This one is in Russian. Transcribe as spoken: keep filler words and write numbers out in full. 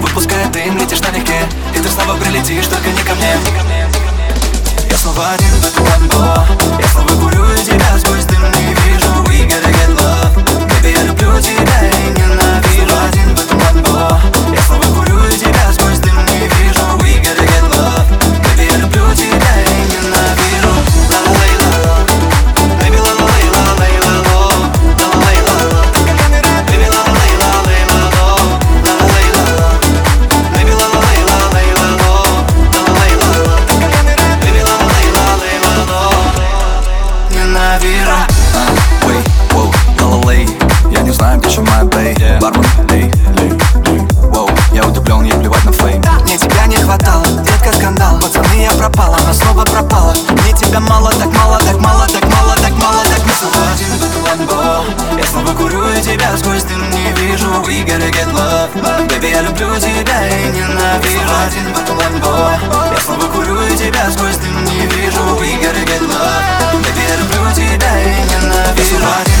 Выпуская дым, летишь налегке, и ты снова прилетишь, только не ко мне. Я снова один в этом ламбо, я снова курю и тебя сквозь дым не вижу. We gotta get love, baby, я люблю тебя и ненавижу. Один в этом ламбо, я снова курю и тебя сквозь дым не вижу. We gotta get love, baby, я люблю тебя и ненавижу. Сквозь дым не вижу, we gotta get love. Baby, я люблю тебя и ненавижу.